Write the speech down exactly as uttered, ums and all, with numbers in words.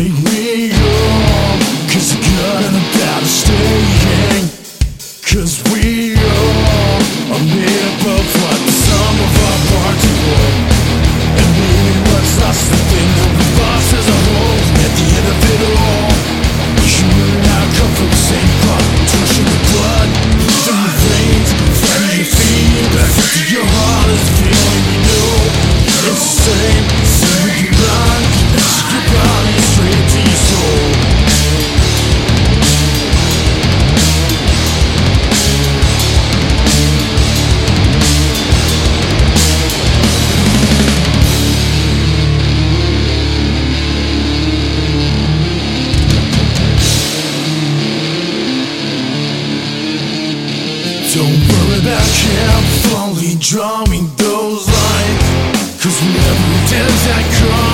Take me home, cause the good and the bad are staying. Cause we all are made up of what the sum of our parts are worth. And maybe what's lost within the us as a whole. At the end of it all, you and I come from the same part. Touching the blood, from the veins, from your feet, back to your heart is the feeling we know. It's the same, so we can run, it's your body straight to your soul. Don't worry about carefully drawing those lines, cause we never did that call.